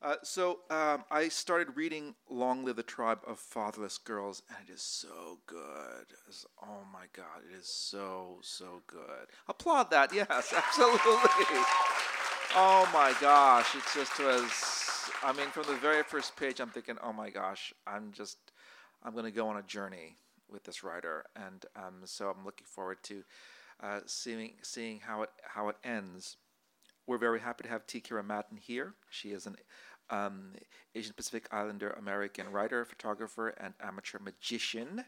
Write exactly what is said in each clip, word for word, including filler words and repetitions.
Uh, so um, I started reading Long Live the Tribe of Fatherless Girls, and it is so good. It's, oh, my God. It is so, so good. Applaud that. Yes, absolutely. Oh, my gosh. It's just was, I mean, from the very first page, I'm thinking, oh, my gosh, I'm just, I'm going to go on a journey with this writer. And um, so I'm looking forward to uh, seeing seeing how it how it ends. We're very happy to have T. Kira Madden here. She is an um, Asian Pacific Islander American writer, photographer, and amateur magician.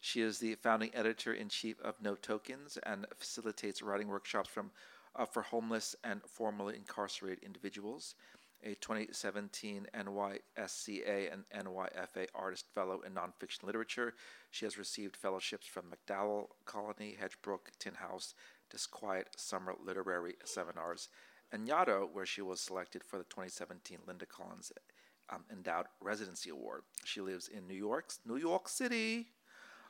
She is the founding editor-in-chief of No Tokens and facilitates writing workshops from uh, for homeless and formerly incarcerated individuals. A twenty seventeen N Y S C A and N Y F A Artist Fellow in Nonfiction Literature, she has received fellowships from McDowell Colony, Hedgebrook, Tin House, Disquiet Summer Literary Seminars, and Yaddo, where she was selected for the twenty seventeen Linda Collins um, Endowed Residency Award. She lives in New York, New York City,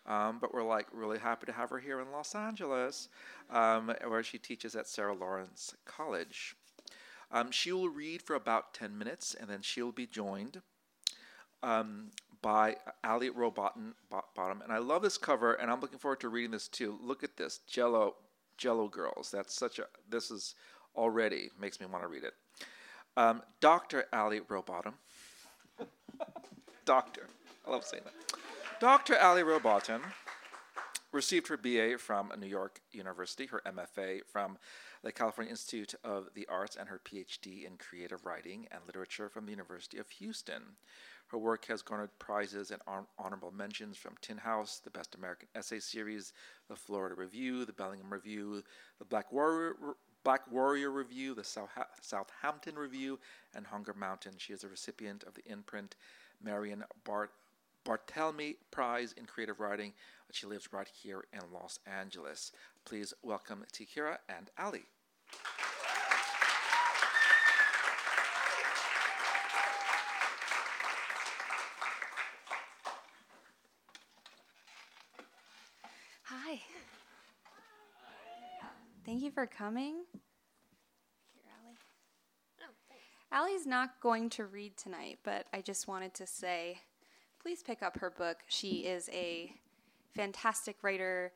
um, but we're like really happy to have her here in Los Angeles, um, where she teaches at Sarah Lawrence College. Um, she will read for about ten minutes, and then she'll be joined um, by Allie Rowbottom. And I love this cover, and I'm looking forward to reading this too. Look at this, Jell-O, Jell-O Girls. That's such a. This is already makes me want to read it. Um, Doctor Allie Rowbottom. Doctor, I love saying that. Doctor Allie Rowbottom received her B A from New York University, her M F A from the California Institute of the Arts, and her P H D in creative writing and literature from the University of Houston. Her work has garnered prizes and honorable mentions from Tin House, the Best American Essay Series, the Florida Review, the Bellingham Review, the Black Warrior, Black Warrior Review, the Southampton Review, and Hunger Mountain. She is a recipient of the Inprint Marian Barthelme Barthelme Prize in Creative Writing. She lives right here in Los Angeles. Please welcome T. Kira and Allie. Hi. Thank you for coming. Here, Allie. Oh, thanks. Allie's not going to read tonight, but I just wanted to say, please pick up her book. She is a fantastic writer,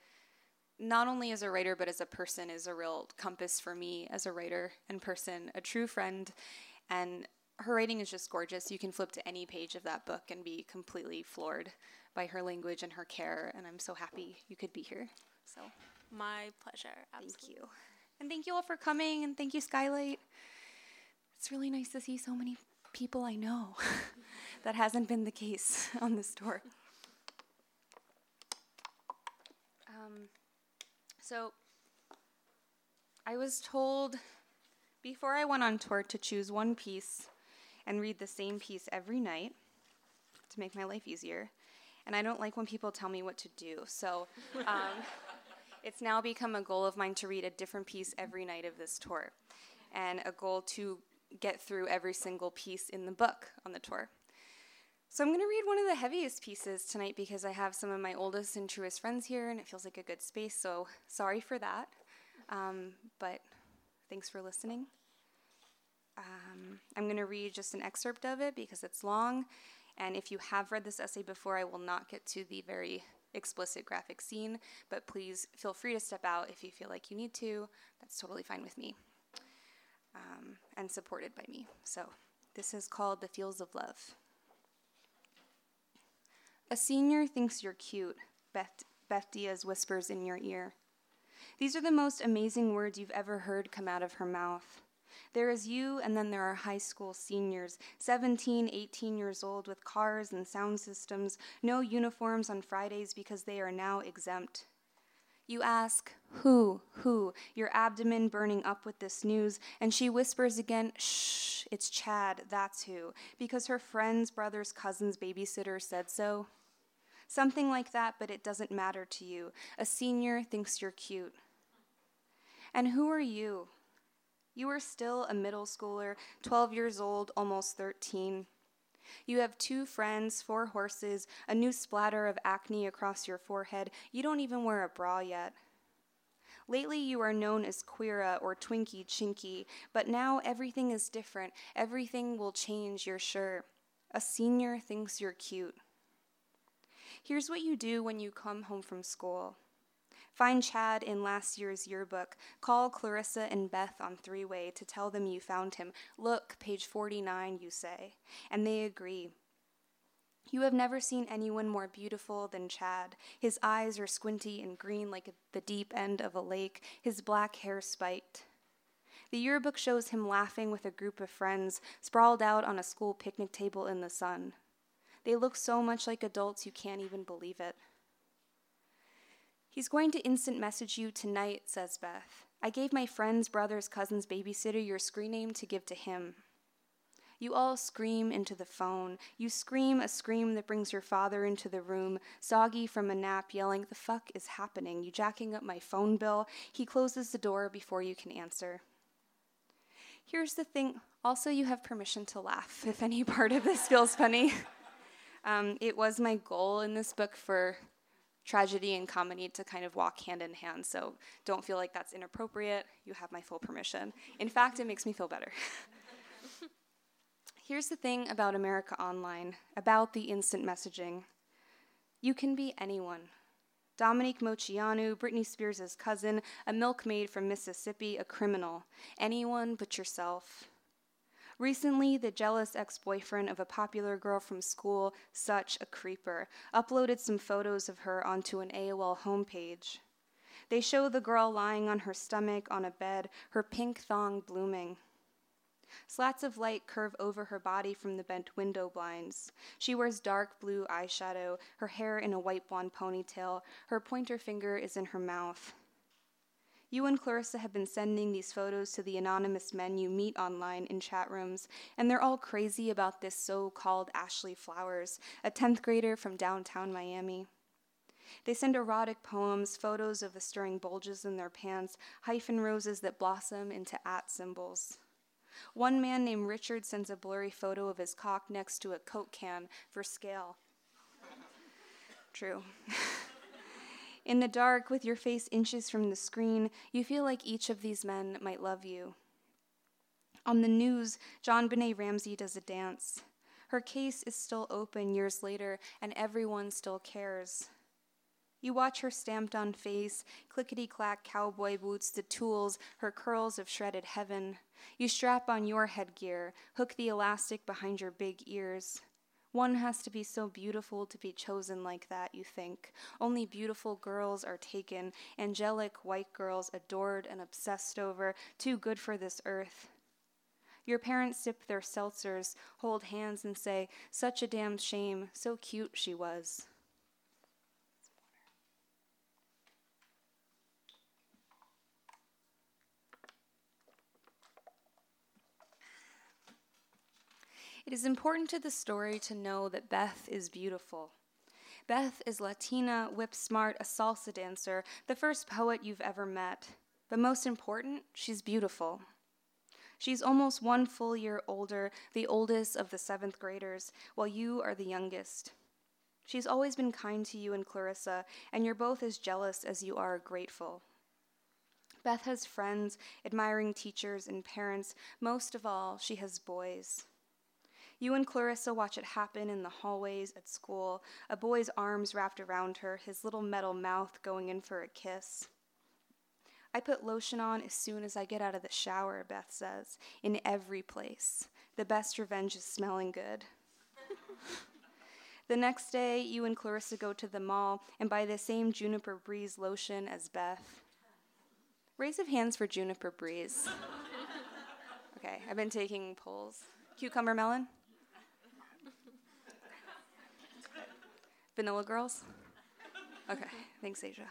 not only as a writer, but as a person, is a real compass for me as a writer and person, a true friend. And her writing is just gorgeous. You can flip to any page of that book and be completely floored by her language and her care. And I'm so happy you could be here. So, my pleasure. Absolutely. Thank you. And thank you all for coming. And thank you, Skylight. It's really nice to see so many people I know. That hasn't been the case on this tour. Um, so I was told before I went on tour to choose one piece and read the same piece every night to make my life easier. And I don't like when people tell me what to do. So um, it's now become a goal of mine to read a different piece every night of this tour, and a goal to get through every single piece in the book on the tour. So I'm going to read one of the heaviest pieces tonight because I have some of my oldest and truest friends here, and it feels like a good space, so sorry for that. Um, but thanks for listening. Um, I'm going to read just an excerpt of it because it's long, and if you have read this essay before, I will not get to the very explicit graphic scene, but please feel free to step out if you feel like you need to. That's totally fine with me. Um, and supported by me. So this is called The Fields of Love. A senior thinks you're cute, Beth, Beth Diaz whispers in your ear. These are the most amazing words you've ever heard come out of her mouth. There is you, and then there are high school seniors, seventeen, eighteen years old, with cars and sound systems, no uniforms on Fridays because they are now exempt. You ask, who, who, your abdomen burning up with this news, and she whispers again, shh, it's Chad, that's who, because her friend's brother's cousin's babysitter said so. Something like that, but it doesn't matter to you. A senior thinks you're cute. And who are you? You are still a middle schooler, twelve years old, almost thirteen. You have two friends, four horses, a new splatter of acne across your forehead. You don't even wear a bra yet. Lately, you are known as Queera or Twinkie Chinky, but now everything is different. Everything will change, you're sure. A senior thinks you're cute. Here's what you do when you come home from school. Find Chad in last year's yearbook. Call Clarissa and Beth on three-way to tell them you found him. Look, page forty-nine, you say. And they agree. You have never seen anyone more beautiful than Chad. His eyes are squinty and green like the deep end of a lake, his black hair spiked. The yearbook shows him laughing with a group of friends, sprawled out on a school picnic table in the sun. They look so much like adults you can't even believe it. He's going to instant message you tonight, says Beth. I gave my friend's brother's cousin's babysitter your screen name to give to him. You all scream into the phone. You scream a scream that brings your father into the room, soggy from a nap, yelling, the fuck is happening? You jacking up my phone bill? He closes the door before you can answer. Here's the thing. Also, you have permission to laugh if any part of this feels funny. um, it was my goal in this book for tragedy and comedy to kind of walk hand in hand, so don't feel like that's inappropriate. You have my full permission. In fact, it makes me feel better. Here's the thing about America Online, about the instant messaging. You can be anyone. Dominique Moceanu, Britney Spears' cousin, a milkmaid from Mississippi, a criminal. Anyone but yourself. Recently, the jealous ex-boyfriend of a popular girl from school, such a creeper, uploaded some photos of her onto an A O L homepage. They show the girl lying on her stomach on a bed, her pink thong blooming. Slats of light curve over her body from the bent window blinds. She wears dark blue eyeshadow, her hair in a white blonde ponytail. Her pointer finger is in her mouth. You and Clarissa have been sending these photos to the anonymous men you meet online in chat rooms, and they're all crazy about this so-called Ashley Flowers, a tenth grader from downtown Miami. They send erotic poems, photos of the stirring bulges in their pants, hyphen roses that blossom into at symbols. One man named Richard sends a blurry photo of his cock next to a Coke can for scale. True. In the dark, with your face inches from the screen, you feel like each of these men might love you. On the news, JonBenét Ramsey does a dance. Her case is still open years later, and everyone still cares. You watch her stamped-on face, clickety-clack cowboy boots, the tools, her curls of shredded heaven. You strap on your headgear, hook the elastic behind your big ears. One has to be so beautiful to be chosen like that, you think. Only beautiful girls are taken, angelic white girls adored and obsessed over, too good for this earth. Your parents sip their seltzers, hold hands, and say, such a damn shame, so cute she was. It is important to the story to know that Beth is beautiful. Beth is Latina, whip-smart, a salsa dancer, the first poet you've ever met. But most important, she's beautiful. She's almost one full year older, the oldest of the seventh graders, while you are the youngest. She's always been kind to you and Clarissa, and you're both as jealous as you are grateful. Beth has friends, admiring teachers and parents. Most of all, she has boys. You and Clarissa watch it happen in the hallways at school, a boy's arms wrapped around her, his little metal mouth going in for a kiss. I put lotion on as soon as I get out of the shower, Beth says, in every place. The best revenge is smelling good. The next day, you and Clarissa go to the mall and buy the same Juniper Breeze lotion as Beth. Raise of hands for Juniper Breeze. Okay, I've been taking polls. Cucumber melon? Vanilla Girls? Okay, thanks, Asia.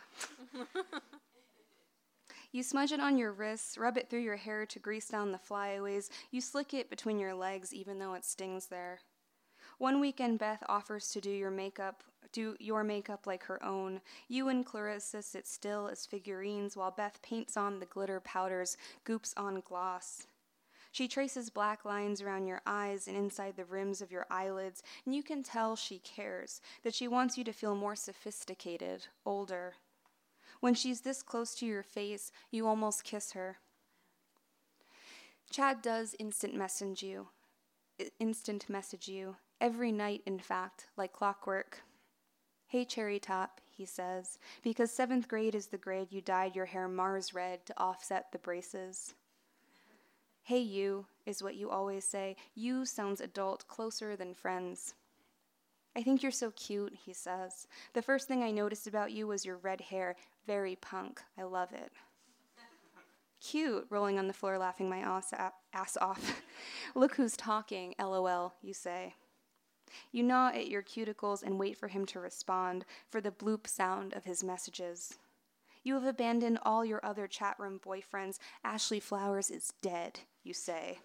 You smudge it on your wrists, rub it through your hair to grease down the flyaways. You slick it between your legs, even though it stings there. One weekend, Beth offers to do your makeup, do your makeup like her own. You and Clarissa sit still as figurines while Beth paints on the glitter powders, goops on gloss. She traces black lines around your eyes and inside the rims of your eyelids, and you can tell she cares, that she wants you to feel more sophisticated, older. When she's this close to your face, you almost kiss her. Chad does instant message you, instant message you, every night, in fact, like clockwork. "Hey, Cherry Top," he says, because seventh grade is the grade you dyed your hair Mars red to offset the braces. "Hey, you," is what you always say. "You" sounds adult, closer than friends. "I think you're so cute," he says. "The first thing I noticed about you was your red hair. Very punk. I love it." "Cute," rolling on the floor, laughing my ass off. "Look who's talking, L O L, you say. You gnaw at your cuticles and wait for him to respond, for the bloop sound of his messages. You have abandoned all your other chat room boyfriends. "Ashley Flowers is dead," you say.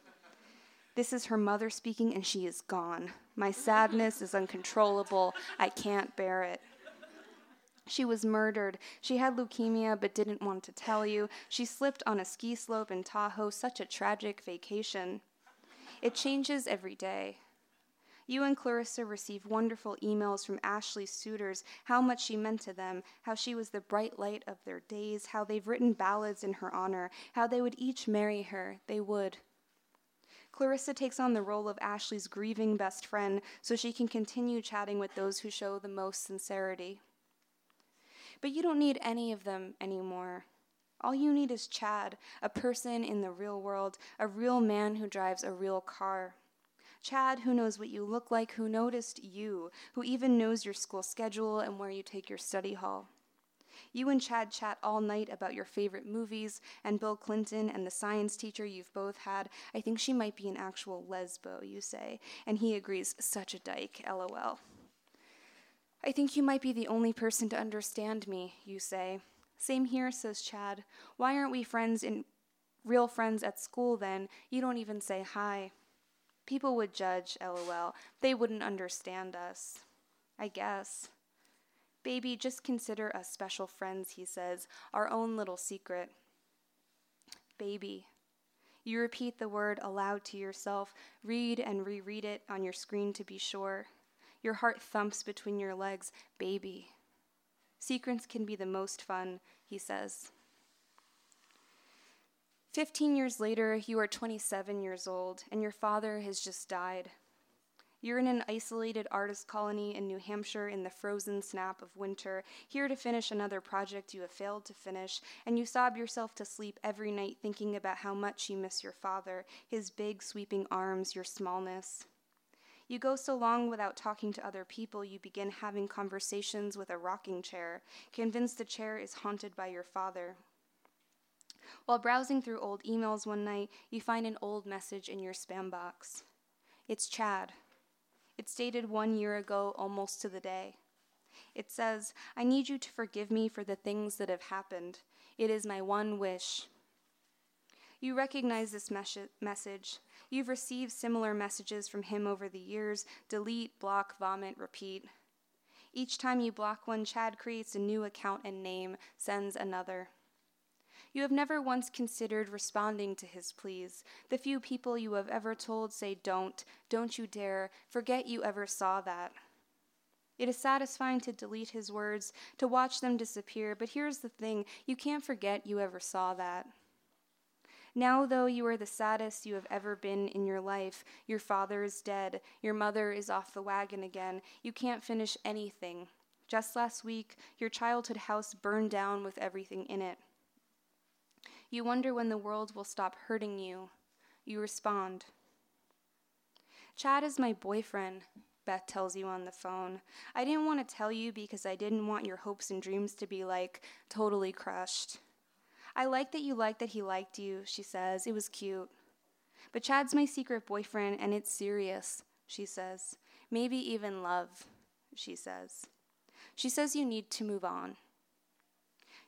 "This is her mother speaking, and she is gone. My sadness is uncontrollable. I can't bear it. She was murdered. She had leukemia but didn't want to tell you. She slipped on a ski slope in Tahoe. Such a tragic vacation." It changes every day. You and Clarissa receive wonderful emails from Ashley's suitors, how much she meant to them, how she was the bright light of their days, how they've written ballads in her honor, how they would each marry her. They would. Clarissa takes on the role of Ashley's grieving best friend so she can continue chatting with those who show the most sincerity. But you don't need any of them anymore. All you need is Chad, a person in the real world, a real man who drives a real car. Chad, who knows what you look like, who noticed you, who even knows your school schedule and where you take your study hall. You and Chad chat all night about your favorite movies and Bill Clinton and the science teacher you've both had. "I think she might be an actual lesbo," you say, and he agrees. "Such a dyke, L O L. "I think you might be the only person to understand me," you say. "Same here," says Chad. "Why aren't we friends in real friends at school then? You don't even say hi." "People would judge, L O L. They wouldn't understand us." "I guess." "Baby, just consider us special friends," he says, "our own little secret." "Baby." You repeat the word aloud to yourself, read and reread it on your screen to be sure. Your heart thumps between your legs. "Baby." "Secrets can be the most fun," he says. Fifteen years later, you are twenty-seven years old, and your father has just died. You're in an isolated artist colony in New Hampshire in the frozen snap of winter, here to finish another project you have failed to finish, and you sob yourself to sleep every night thinking about how much you miss your father, his big sweeping arms, your smallness. You go so long without talking to other people, you begin having conversations with a rocking chair, convinced the chair is haunted by your father. While browsing through old emails one night, you find an old message in your spam box. It's Chad. It's dated one year ago, almost to the day. It says, "I need you to forgive me for the things that have happened. It is my one wish." You recognize this mes- message. You've received similar messages from him over the years. Delete, block, vomit, repeat. Each time you block one, Chad creates a new account and name, sends another. You have never once considered responding to his pleas. The few people you have ever told say don't, don't you dare, forget you ever saw that. It is satisfying to delete his words, to watch them disappear, but here's the thing, you can't forget you ever saw that. Now, though, you are the saddest you have ever been in your life. Your father is dead, your mother is off the wagon again, you can't finish anything. Just last week, your childhood house burned down with everything in it. You wonder when the world will stop hurting you. You respond. "Chad is my boyfriend," Beth tells you on the phone. "I didn't want to tell you because I didn't want your hopes and dreams to be, like, totally crushed. I like that you liked that he liked you," she says. "It was cute. But Chad's my secret boyfriend, and it's serious," she says. "Maybe even love," she says. She says you need to move on.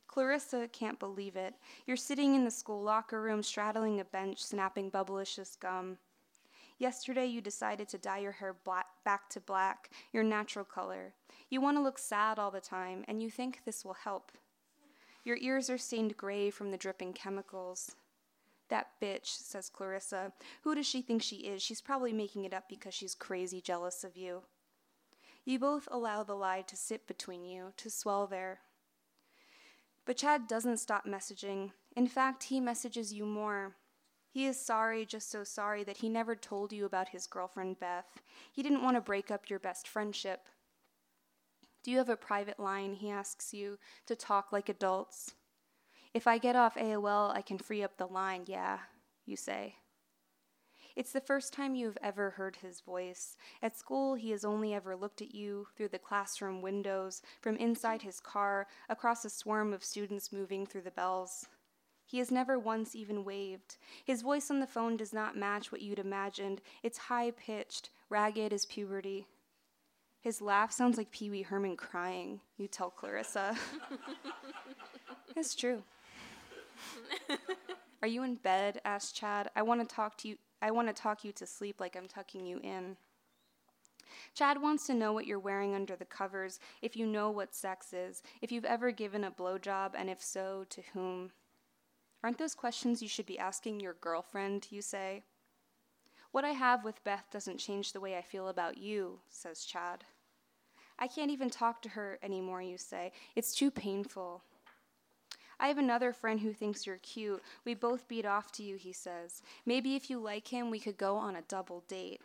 Clarissa can't believe it. You're sitting in the school locker room, straddling a bench, snapping bubblicious gum. Yesterday, you decided to dye your hair black, back to black, your natural color. You want to look sad all the time, and you think this will help. Your ears are stained gray from the dripping chemicals. That bitch, says Clarissa. Who does she think she is? She's probably making it up because she's crazy jealous of you. You both allow the lie to sit between you, to swell there. But Chad doesn't stop messaging. In fact, he messages you more. He is sorry, just so sorry, that he never told you about his girlfriend, Beth. He didn't want to break up your best friendship. Do you have a private line, he asks you, to talk like adults? If I get off A O L, I can free up the line, yeah, you say. It's the first time you've ever heard his voice. At school, he has only ever looked at you through the classroom windows, from inside his car, across a swarm of students moving through the bells. He has never once even waved. His voice on the phone does not match what you'd imagined. It's high-pitched, ragged as puberty. His laugh sounds like Pee Wee Herman crying, you tell Clarissa. It's true. Are you in bed? Asks Chad. I want to talk to you. I want to talk you to sleep like I'm tucking you in. Chad wants to know what you're wearing under the covers, if you know what sex is, if you've ever given a blowjob, and if so, to whom. Aren't those questions you should be asking your girlfriend, you say? What I have with Beth doesn't change the way I feel about you, says Chad. I can't even talk to her anymore, you say. It's too painful. I have another friend who thinks you're cute. We both beat off to you, he says. Maybe if you like him, we could go on a double date.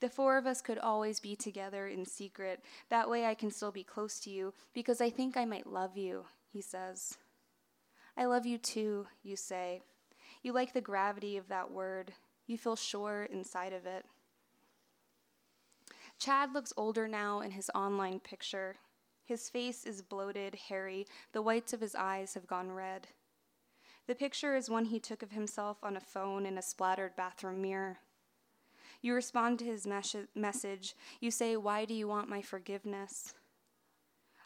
The four of us could always be together in secret. That way I can still be close to you, because I think I might love you, he says. I love you too, you say. You like the gravity of that word. You feel sure inside of it. Chad looks older now in his online picture. His face is bloated, hairy. The whites of his eyes have gone red. The picture is one he took of himself on a phone in a splattered bathroom mirror. You respond to his mes- message. You say, "Why do you want my forgiveness?"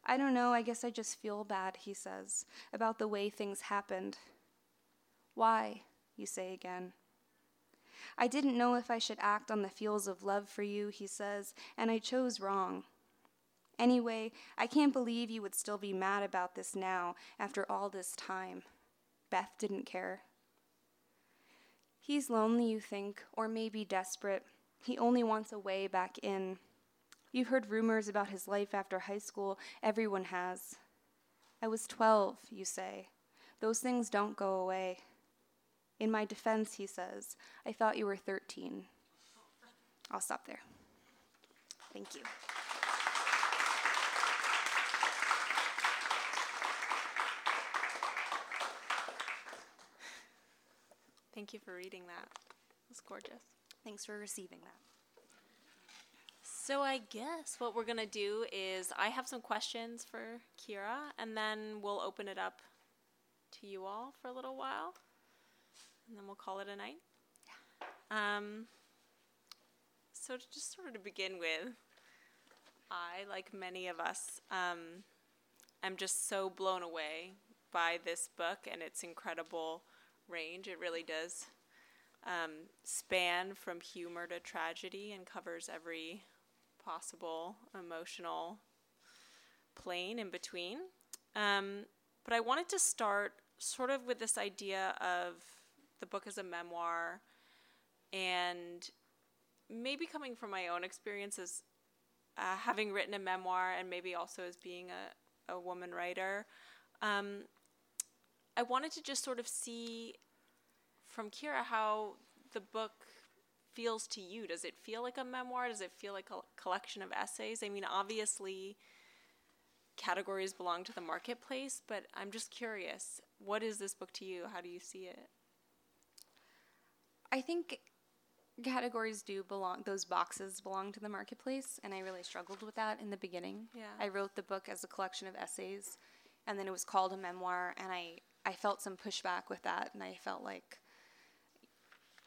I don't know, I guess I just feel bad, he says, about the way things happened. Why, you say again. I didn't know if I should act on the feels of love for you, he says, and I chose wrong. Anyway, I can't believe you would still be mad about this now, after all this time. Beth didn't care. He's lonely, you think, or maybe desperate. He only wants a way back in. You've heard rumors about his life after high school. Everyone has. I was twelve, you say. Those things don't go away. In my defense, he says, I thought you were thirteen. I'll stop there. Thank you. Thank you for reading that. It was gorgeous. Thanks for receiving that. So I guess what we're going to do is I have some questions for Kira, and then we'll open it up to you all for a little while, and then we'll call it a night. Yeah. Um, so to just sort of to begin with, I, like many of us, um, I'm just so blown away by this book and its incredible range. It really does um, span from humor to tragedy and covers every possible emotional plane in between. Um, but I wanted to start sort of with this idea of the book as a memoir, and maybe coming from my own experiences, uh, having written a memoir, and maybe also as being a, a woman writer. Um, I wanted to just sort of see from Kira how the book feels to you. Does it feel like a memoir? Does it feel like a collection of essays? I mean, obviously, categories belong to the marketplace, but I'm just curious. What is this book to you? How do you see it? I think categories do belong, those boxes belong to the marketplace, and I really struggled with that in the beginning. Yeah. I wrote the book as a collection of essays, and then it was called a memoir, and I, I felt some pushback with that, and I felt like,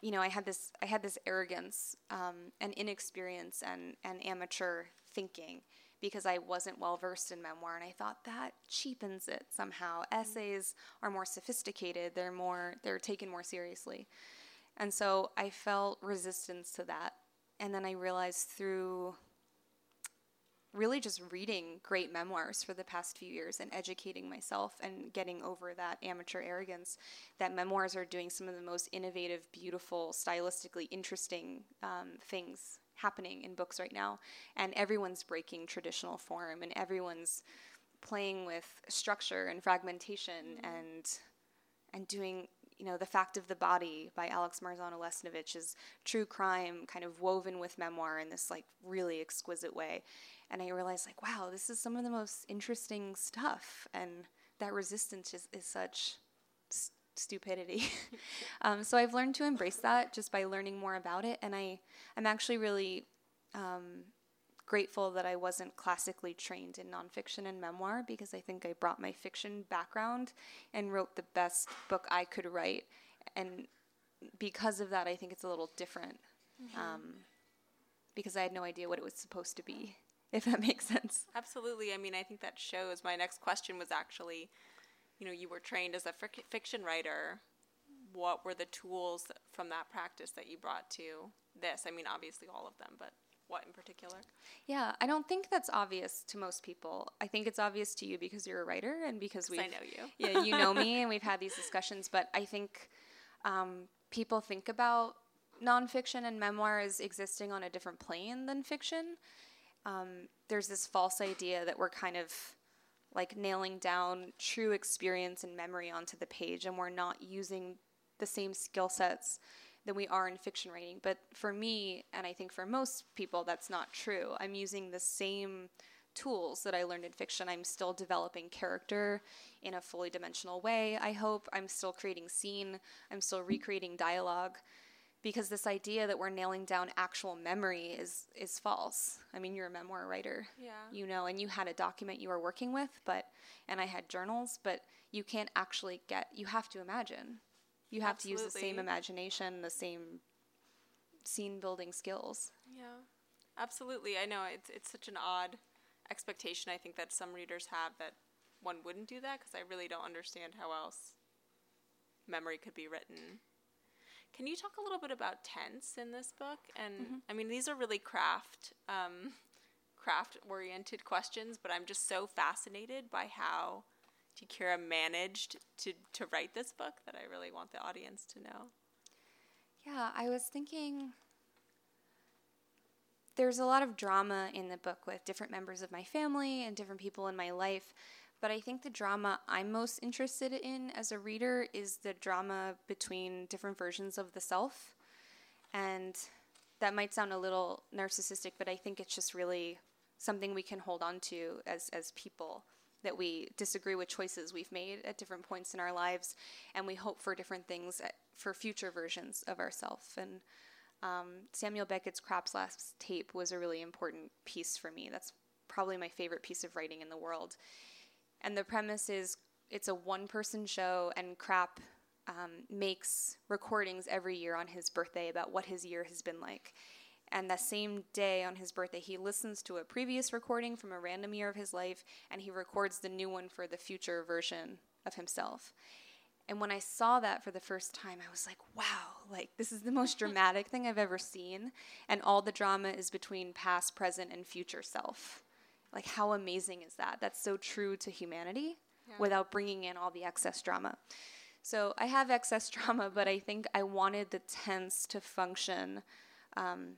you know, I had this I had this arrogance um, and inexperience and, and amateur thinking because I wasn't well-versed in memoir, and I thought that cheapens it somehow. Essays are more sophisticated. They're more, they're taken more seriously. And so I felt resistance to that. And then I realized through really just reading great memoirs for the past few years and educating myself and getting over that amateur arrogance, that memoirs are doing some of the most innovative, beautiful, stylistically interesting um, things happening in books right now. And everyone's breaking traditional form, and everyone's playing with structure and fragmentation mm-hmm. and and doing... You know, The Fact of the Body by Alex Marzano-Lesnevich is true crime kind of woven with memoir in this, like, really exquisite way. And I realized, like, wow, this is some of the most interesting stuff. And that resistance is, is such st- stupidity. um, so I've learned to embrace that just by learning more about it. And I, I'm actually really um, grateful that I wasn't classically trained in nonfiction and memoir, because I think I brought my fiction background and wrote the best book I could write. And because of that, I think it's a little different mm-hmm. um, because I had no idea what it was supposed to be, if that makes sense. Absolutely. I mean, I think that shows. My next question was actually, you know, you were trained as a fric- fiction writer. What were the tools from that practice that you brought to this? I mean, obviously all of them, but what in particular? Yeah, I don't think that's obvious to most people. I think it's obvious to you because you're a writer and because we I know you. Yeah, you know me, and we've had these discussions. But I think um, people think about nonfiction and memoir as existing on a different plane than fiction. Um, there's this false idea that we're kind of like nailing down true experience and memory onto the page, and we're not using the same skill sets than we are in fiction writing. But for me, and I think for most people, that's not true. I'm using the same tools that I learned in fiction. I'm still developing character in a fully dimensional way, I hope. I'm still creating scene. I'm still recreating dialogue. Because this idea that we're nailing down actual memory is is false. I mean, you're a memoir writer, yeah. you know, and you had a document you were working with, but and I had journals, but you can't actually get, you have to imagine. You have Absolutely. To use the same imagination, the same scene-building skills. Yeah, absolutely. I know it's it's such an odd expectation, I think, that some readers have, that one wouldn't do that, because I really don't understand how else memory could be written. Can you talk a little bit about tense in this book? And mm-hmm. I mean, these are really craft, um, craft-oriented questions, but I'm just so fascinated by how T. Kira managed to, to write this book that I really want the audience to know. Yeah, I was thinking there's a lot of drama in the book with different members of my family and different people in my life, but I think the drama I'm most interested in as a reader is the drama between different versions of the self. And that might sound a little narcissistic, but I think it's just really something we can hold on to as, as people, that we disagree with choices we've made at different points in our lives, and we hope for different things at, for future versions of ourselves. And um, Samuel Beckett's Krapp's Last Tape was a really important piece for me. That's probably my favorite piece of writing in the world. And the premise is it's a one-person show, and Krapp um, makes recordings every year on his birthday about what his year has been like. And that same day on his birthday, he listens to a previous recording from a random year of his life, and he records the new one for the future version of himself. And when I saw that for the first time, I was like, wow, like this is the most dramatic thing I've ever seen. And all the drama is between past, present, and future self. Like, how amazing is that? That's so true to humanity yeah. without bringing in all the excess drama. So I have excess drama, but I think I wanted the tense to function um,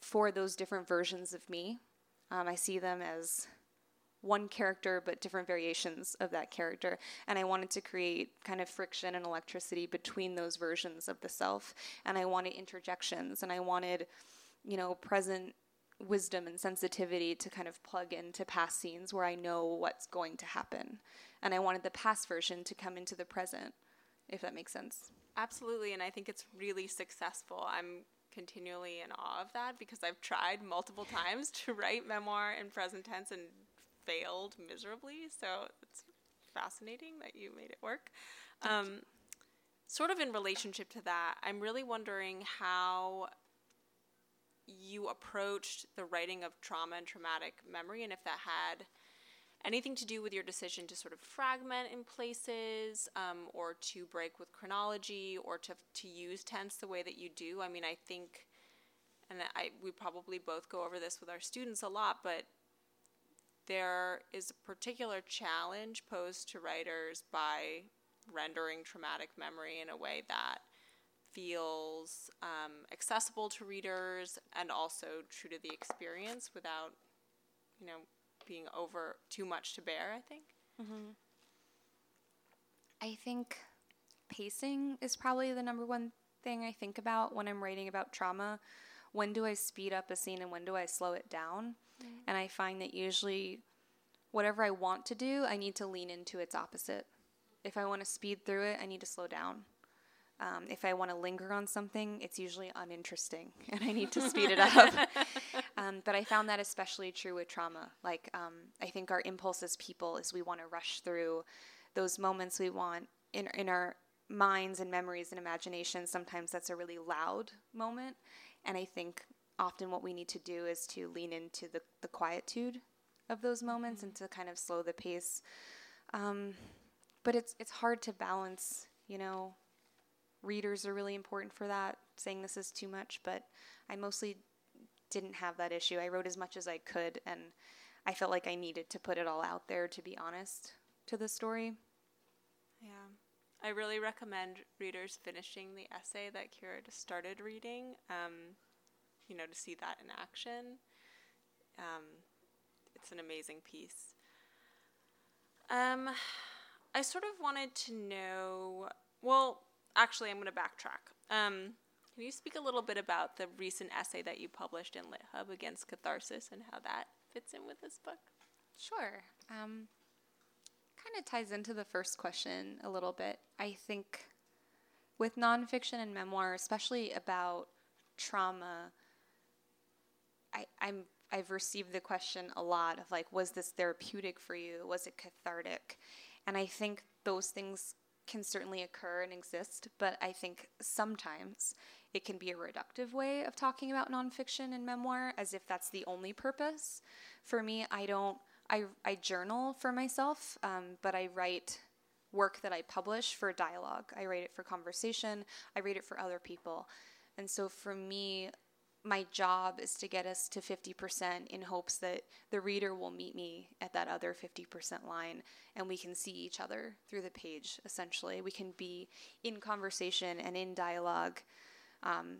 for those different versions of me. Um, I see them as one character, but different variations of that character. And I wanted to create kind of friction and electricity between those versions of the self. And I wanted interjections, and I wanted, you know, present wisdom and sensitivity to kind of plug into past scenes where I know what's going to happen. And I wanted the past version to come into the present, if that makes sense. Absolutely. And I think it's really successful. I'm continually in awe of that, because I've tried multiple times to write memoir in present tense and failed miserably. So it's fascinating that you made it work. Um, sort of in relationship to that, I'm really wondering how you approached the writing of trauma and traumatic memory, and if that had anything to do with your decision to sort of fragment in places, um, or to break with chronology, or to to use tense the way that you do. I mean, I think, and I we probably both go over this with our students a lot, but there is a particular challenge posed to writers by rendering traumatic memory in a way that feels um, accessible to readers and also true to the experience without, you know, being over too much to bear, I think. Mm-hmm. I think pacing is probably the number one thing I think about when I'm writing about trauma. When do I speed up a scene and when do I slow it down? Mm-hmm. And I find that usually whatever I want to do, I need to lean into its opposite. If I want to speed through it, I need to slow down. Um, if I want to linger on something, it's usually uninteresting, and I need to speed it up. Um, but I found that especially true with trauma. Like, um, I think our impulse as people is we want to rush through those moments we want in, in our minds and memories and imagination. Sometimes that's a really loud moment. And I think often what we need to do is to lean into the, the quietude of those moments and to kind of slow the pace. Um, but it's it's hard to balance, you know. Readers are really important for that, saying this is too much, but I mostly didn't have that issue. I wrote as much as I could, and I felt like I needed to put it all out there, to be honest, to the story. Yeah. I really recommend readers finishing the essay that Kira just started reading, um, you know, to see that in action. Um, it's an amazing piece. Um, I sort of wanted to know, well... Actually, I'm going to backtrack. Um, can you speak a little bit about the recent essay that you published in Lit Hub against catharsis and how that fits in with this book? Sure. Um, kind of ties into the first question a little bit. I think with nonfiction and memoir, especially about trauma, I, I'm, I've received the question a lot of like, was this therapeutic for you? Was it cathartic? And I think those things can certainly occur and exist, but I think sometimes it can be a reductive way of talking about nonfiction and memoir as if that's the only purpose. For me, I don't, I, I journal for myself, um, but I write work that I publish for dialogue. I write it for conversation. I read it for other people. And so for me, my job is to get us to fifty percent in hopes that the reader will meet me at that other fifty percent line and we can see each other through the page, essentially. We can be in conversation and in dialogue um,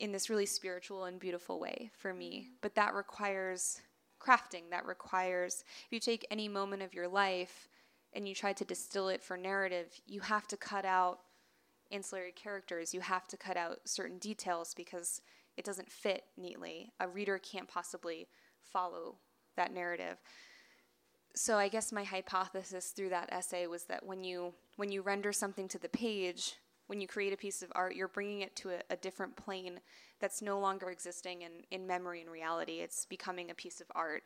in this really spiritual and beautiful way for me. But that requires crafting. That requires, if you take any moment of your life and you try to distill it for narrative, you have to cut out ancillary characters. You have to cut out certain details because it doesn't fit neatly. A reader can't possibly follow that narrative. So I guess my hypothesis through that essay was that when you when you render something to the page, when you create a piece of art, you're bringing it to a, a different plane that's no longer existing in, in memory and reality. It's becoming a piece of art,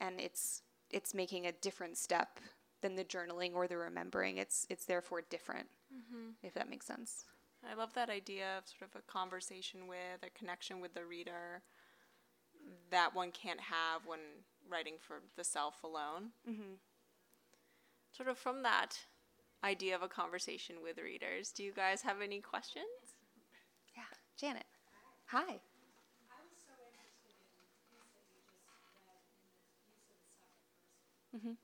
and it's it's making a different step than the journaling or the remembering. It's it's therefore different, mm-hmm. if that makes sense. I love that idea of sort of a conversation with, a connection with the reader that one can't have when writing for the self alone. Mm-hmm. Sort of from that idea of a conversation with readers, do you guys have any questions? Yeah. Janet. Hi. I was so interested in the piece that you just read and the use of the second person. Mm-hmm.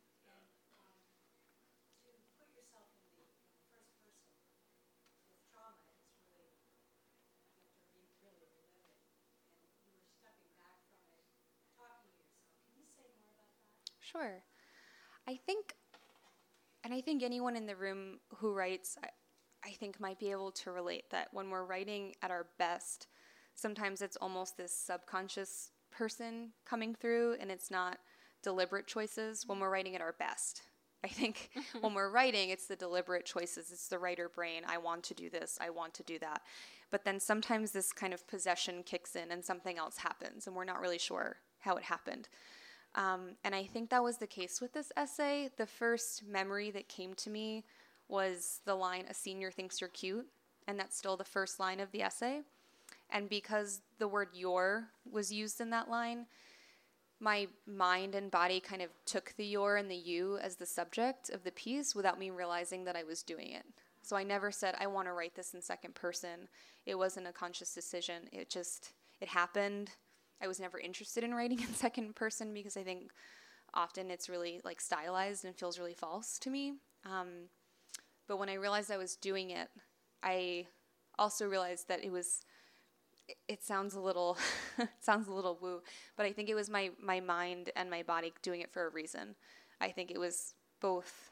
Sure. I think, and I think anyone in the room who writes, I, I think might be able to relate that when we're writing at our best, sometimes it's almost this subconscious person coming through and it's not deliberate choices when we're writing at our best. I think when we're writing, it's the deliberate choices. It's the writer brain. I want to do this. I want to do that. But then sometimes this kind of possession kicks in and something else happens and we're not really sure how it happened. Um, and I think that was the case with this essay. The first memory that came to me was the line, "A senior thinks you're cute," and that's still the first line of the essay. And because the word your was used in that line, my mind and body kind of took the your and the you as the subject of the piece without me realizing that I was doing it. So I never said, I want to write this in second person. It wasn't a conscious decision. It just, it happened. I was never interested in writing in second person because I think often it's really like stylized and feels really false to me. Um, but when I realized I was doing it, I also realized that it was, it sounds a little, sounds a little woo, but I think it was my, my mind and my body doing it for a reason. I think it was both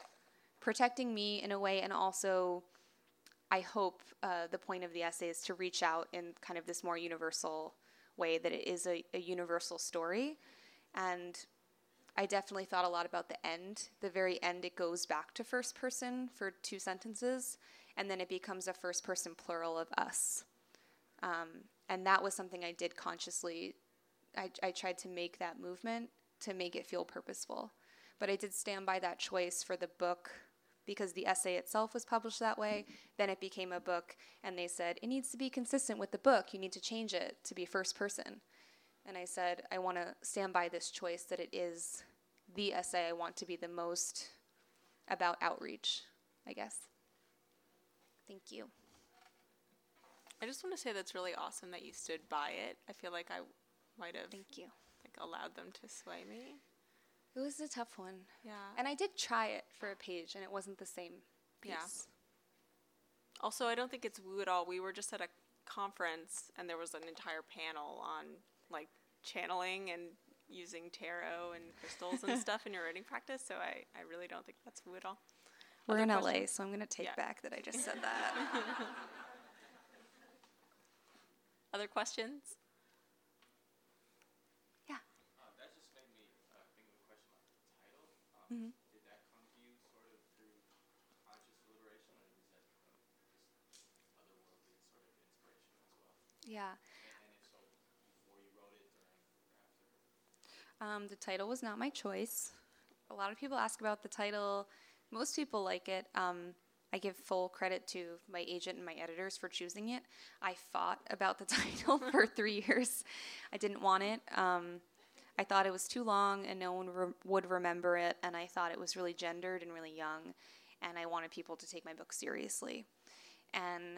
protecting me in a way, and also I hope uh, the point of the essay is to reach out in kind of this more universal way, that it is a, a universal story. And I definitely thought a lot about the end. The very end, it goes back to first person for two sentences, and then it becomes a first person plural of us. Um, and that was something I did consciously. I, I tried to make that movement to make it feel purposeful. But I did stand by that choice for the book because the essay itself was published that way. Then it became a book, and they said, it needs to be consistent with the book. You need to change it to be first person. And I said, I want to stand by this choice that it is the essay I want to be the most about outreach, I guess. Thank you. I just want to say that's really awesome that you stood by it. I feel like I might have Thank you. Like allowed them to sway me. It was a tough one. Yeah. And I did try it for a page, and it wasn't the same piece. Yeah. Also, I don't think it's woo at all. We were just at a conference, and there was an entire panel on like channeling and using tarot and crystals and stuff in your writing practice, so I, I really don't think that's woo at all. We're Other in questions? L A, so I'm going to take yeah. back that I just said that. Other questions? Yeah. Uh, that just made me uh, think of a question about the title. Um, mm-hmm. Did that come to you sort of through conscious alliteration, or is that uh, just otherworldly sort of inspiration as well? Yeah. And, and if so, before you wrote it, or after? Um, the title was not my choice. A lot of people ask about the title. Most people like it. Um, I give full credit to my agent and my editors for choosing it. I fought about the title for three years. I didn't want it. Um, I thought it was too long and no one re- would remember it, and I thought it was really gendered and really young, and I wanted people to take my book seriously. And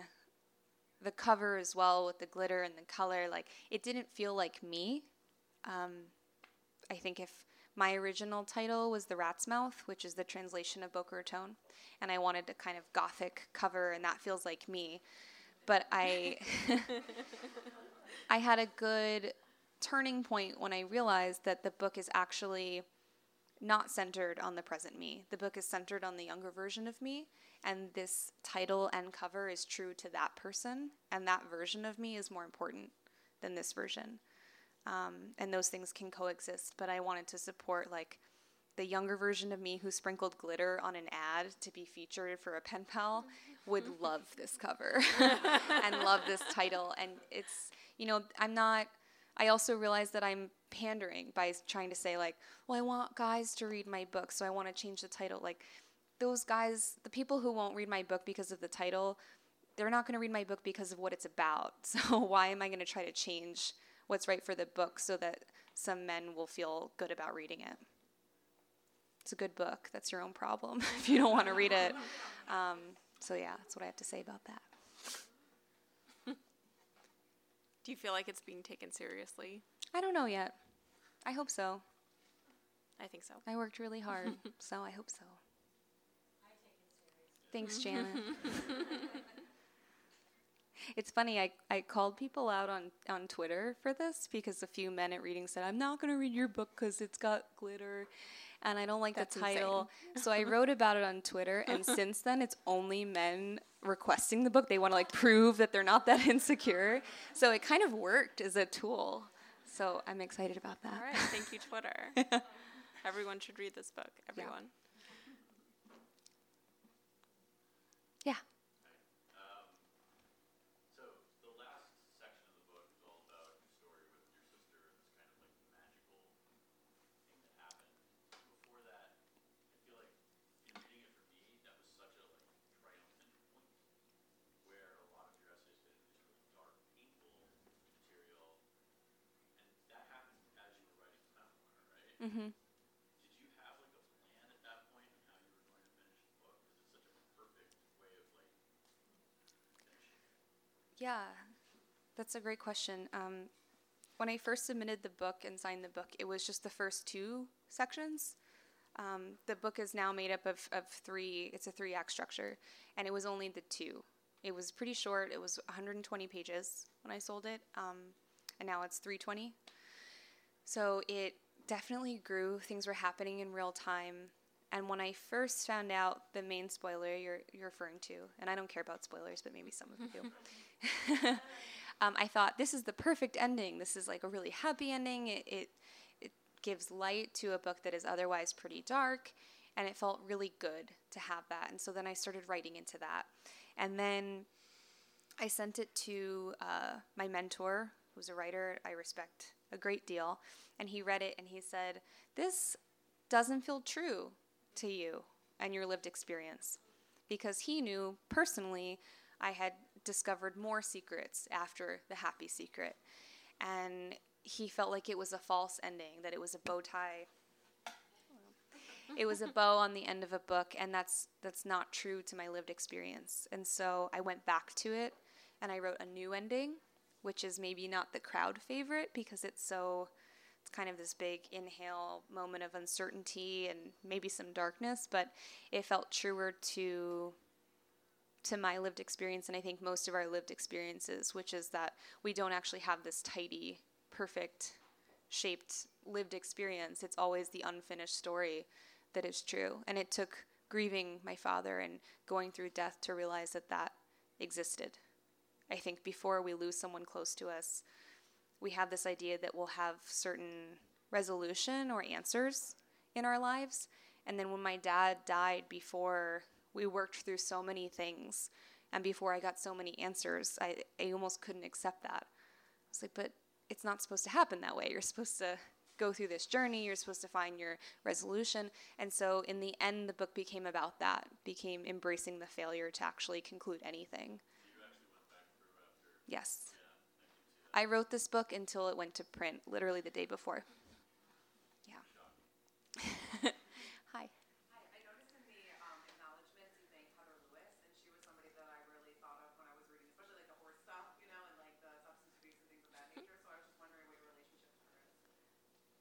the cover as well, with the glitter and the color, like it didn't feel like me. Um, I think if my original title was The Rat's Mouth, which is the translation of Boca Raton, and I wanted a kind of gothic cover, and that feels like me. But I I had a good turning point when I realized that the book is actually not centered on the present me. The book is centered on the younger version of me, and this title and cover is true to that person, and that version of me is more important than this version. Um, and those things can coexist, but I wanted to support like the younger version of me who sprinkled glitter on an ad to be featured for a pen pal would love this cover and love this title. And it's, you know, I'm not, I also realize that I'm pandering by trying to say like, well, I want guys to read my book, so I want to change the title. Like those guys, the people who won't read my book because of the title, they're not going to read my book because of what it's about. So why am I going to try to change what's right for the book so that some men will feel good about reading it? It's a good book. That's your own problem if you don't want to read it. Um, so yeah, that's what I have to say about that. Do you feel like it's being taken seriously? I don't know yet. I hope so. I think so. I worked really hard, so I hope so. I take it seriously. Thanks, Janet. It's funny, I, I called people out on, on Twitter for this because a few men at reading said, I'm not going to read your book because it's got glitter and I don't like That's the title. Insane. So I wrote about it on Twitter, and since then it's only men requesting the book. They want to like prove that they're not that insecure. So it kind of worked as a tool. So I'm excited about that. All right, thank you, Twitter. Everyone should read this book, everyone. Yeah. yeah. Mm-hmm. Did you have like a plan at that point on how you were going to finish the book? Because it's such a perfect way of like finishing it. Yeah, that's a great question. Um, when I first submitted the book and signed the book, it was just the first two sections. Um, the book is now made up of, of three, it's a three-act structure, and it was only the two. It was pretty short. It was one hundred twenty pages when I sold it, um, and now it's three twenty. So it definitely grew. Things were happening in real time, and when I first found out the main spoiler you're, you're referring to, and I don't care about spoilers, but maybe some of you do, um, I thought, this is the perfect ending. This is like a really happy ending. It... it gives light to a book that is otherwise pretty dark, and it felt really good to have that. And so then I started writing into that. And then I sent it to uh, my mentor, who's a writer I respect a great deal, and he read it and he said, this doesn't feel true to you and your lived experience, because he knew personally I had discovered more secrets after the happy secret. And he felt like it was a false ending, that it was a bow tie. It was a bow on the end of a book, and that's that's not true to my lived experience. And so I went back to it, and I wrote a new ending, which is maybe not the crowd favorite because it's so, it's kind of this big inhale moment of uncertainty and maybe some darkness, but it felt truer to... to my lived experience, and I think most of our lived experiences, which is that we don't actually have this tidy, perfect, shaped, lived experience. It's always the unfinished story that is true. And it took grieving my father and going through death to realize that that existed. I think before we lose someone close to us, we have this idea that we'll have certain resolution or answers in our lives. And then when my dad died, before we worked through so many things, and before I got so many answers, I, I almost couldn't accept that. I was like, but it's not supposed to happen that way. You're supposed to go through this journey. You're supposed to find your resolution. And so in the end, the book became about that, became embracing the failure to actually conclude anything. So you actually went back through after? Yes. Yeah, I, I wrote this book until it went to print, literally the day before. Yeah.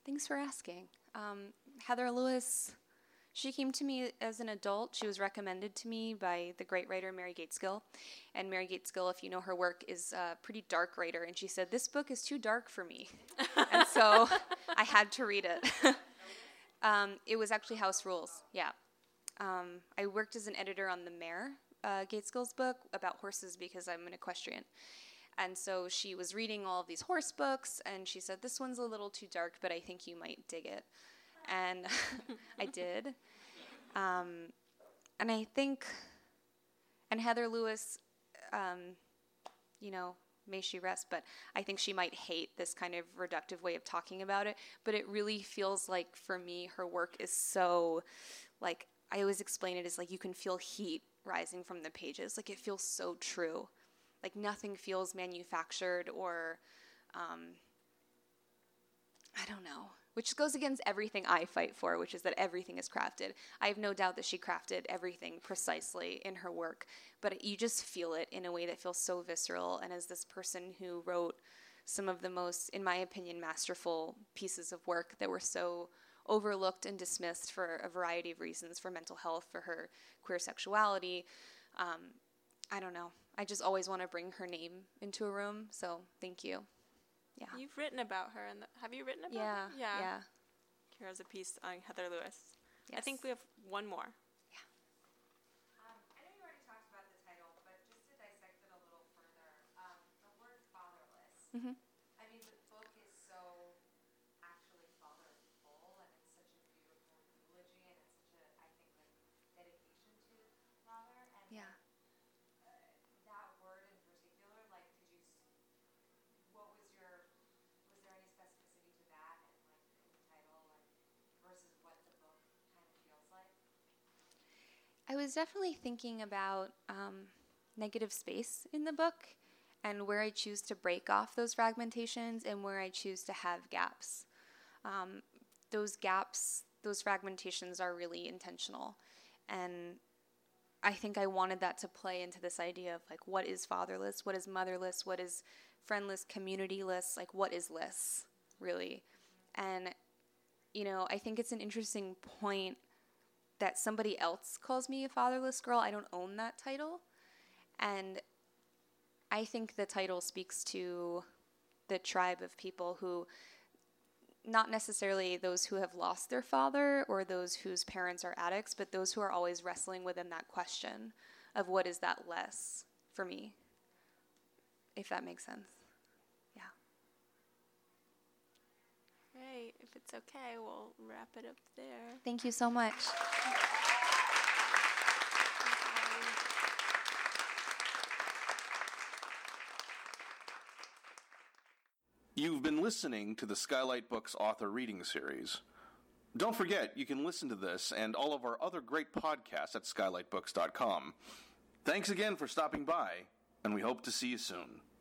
Thanks for asking. Um, Heather Lewis, she came to me as an adult. She was recommended to me by the great writer Mary Gaitskill. And Mary Gaitskill, if you know her work, is a pretty dark writer. And she said, this book is too dark for me. And so I had to read it. um, it was actually House Rules, yeah. Um, I worked as an editor on the Mare, uh, Gaitskill's book about horses because I'm an equestrian. And so she was reading all of these horse books, and she said, this one's a little too dark, but I think you might dig it. And I did. Um, and I think, and Heather Lewis, um, you know, may she rest, but I think she might hate this kind of reductive way of talking about it. But it really feels like, for me, her work is so, like, I always explain it as, like, you can feel heat rising from the pages. Like, it feels so true. Like, nothing feels manufactured or, um, I don't know, which goes against everything I fight for, which is that everything is crafted. I have no doubt that she crafted everything precisely in her work, but it, you just feel it in a way that feels so visceral. And as this person who wrote some of the most, in my opinion, masterful pieces of work that were so overlooked and dismissed for a variety of reasons, for mental health, for her queer sexuality, um, I don't know. I just always want to bring her name into a room, so thank you. Yeah. You've written about her. And have you written about yeah, her? Yeah. Yeah. Kira's a piece on Heather Lewis. Yes. I think we have one more. Yeah. Um, I know you already talked about the title, but just to dissect it a little further, um, the word fatherless. Mm-hmm. I mean, the book is so actually fatherful, and it's such a beautiful eulogy, and it's such a, I think, like, dedication to father. And yeah. I was definitely thinking about um, negative space in the book, and where I choose to break off those fragmentations and where I choose to have gaps. Um, those gaps, those fragmentations are really intentional. And I think I wanted that to play into this idea of, like, what is fatherless, what is motherless, what is friendless, communityless, like, what is less, really? And, you know, I think it's an interesting point that somebody else calls me a fatherless girl. I don't own that title. And I think the title speaks to the tribe of people who, not necessarily those who have lost their father or those whose parents are addicts, but those who are always wrestling within that question of what is that less for me, if that makes sense. Yeah. Right. If it's okay, we'll wrap it up there. Thank you so much. You've been listening to the Skylight Books author reading series. Don't forget, you can listen to this and all of our other great podcasts at skylight books dot com. Thanks again for stopping by, and we hope to see you soon.